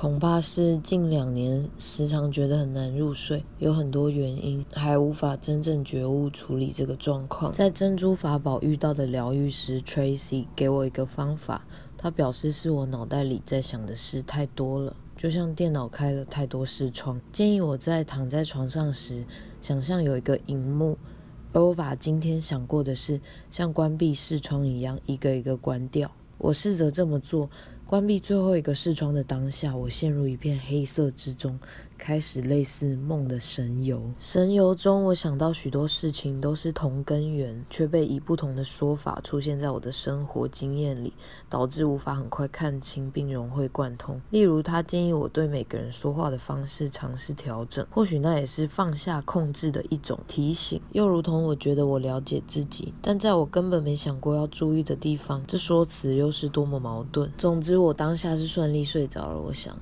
恐怕是近2年时常觉得很难入睡，有很多原因，还无法真正觉悟处理这个状况。在珍珠法宝遇到的疗愈师 Tracy 给我一个方法，他表示是我脑袋里在想的事太多了，就像电脑开了太多视窗，建议我在躺在床上时想象有一个荧幕，而我把今天想过的事像关闭视窗一样一个一个关掉。我试着这么做，关闭最后一个视窗的当下，我陷入一片黑色之中，开始类似梦的神游。神游中，我想到许多事情都是同根源，却被以不同的说法出现在我的生活经验里，导致无法很快看清并融会贯通。例如，他建议我对每个人说话的方式尝试调整，或许那也是放下控制的一种提醒。又如同我觉得我了解自己，但在我根本没想过要注意的地方，这说辞又是多么矛盾。总之我当下是顺利睡着了，我想。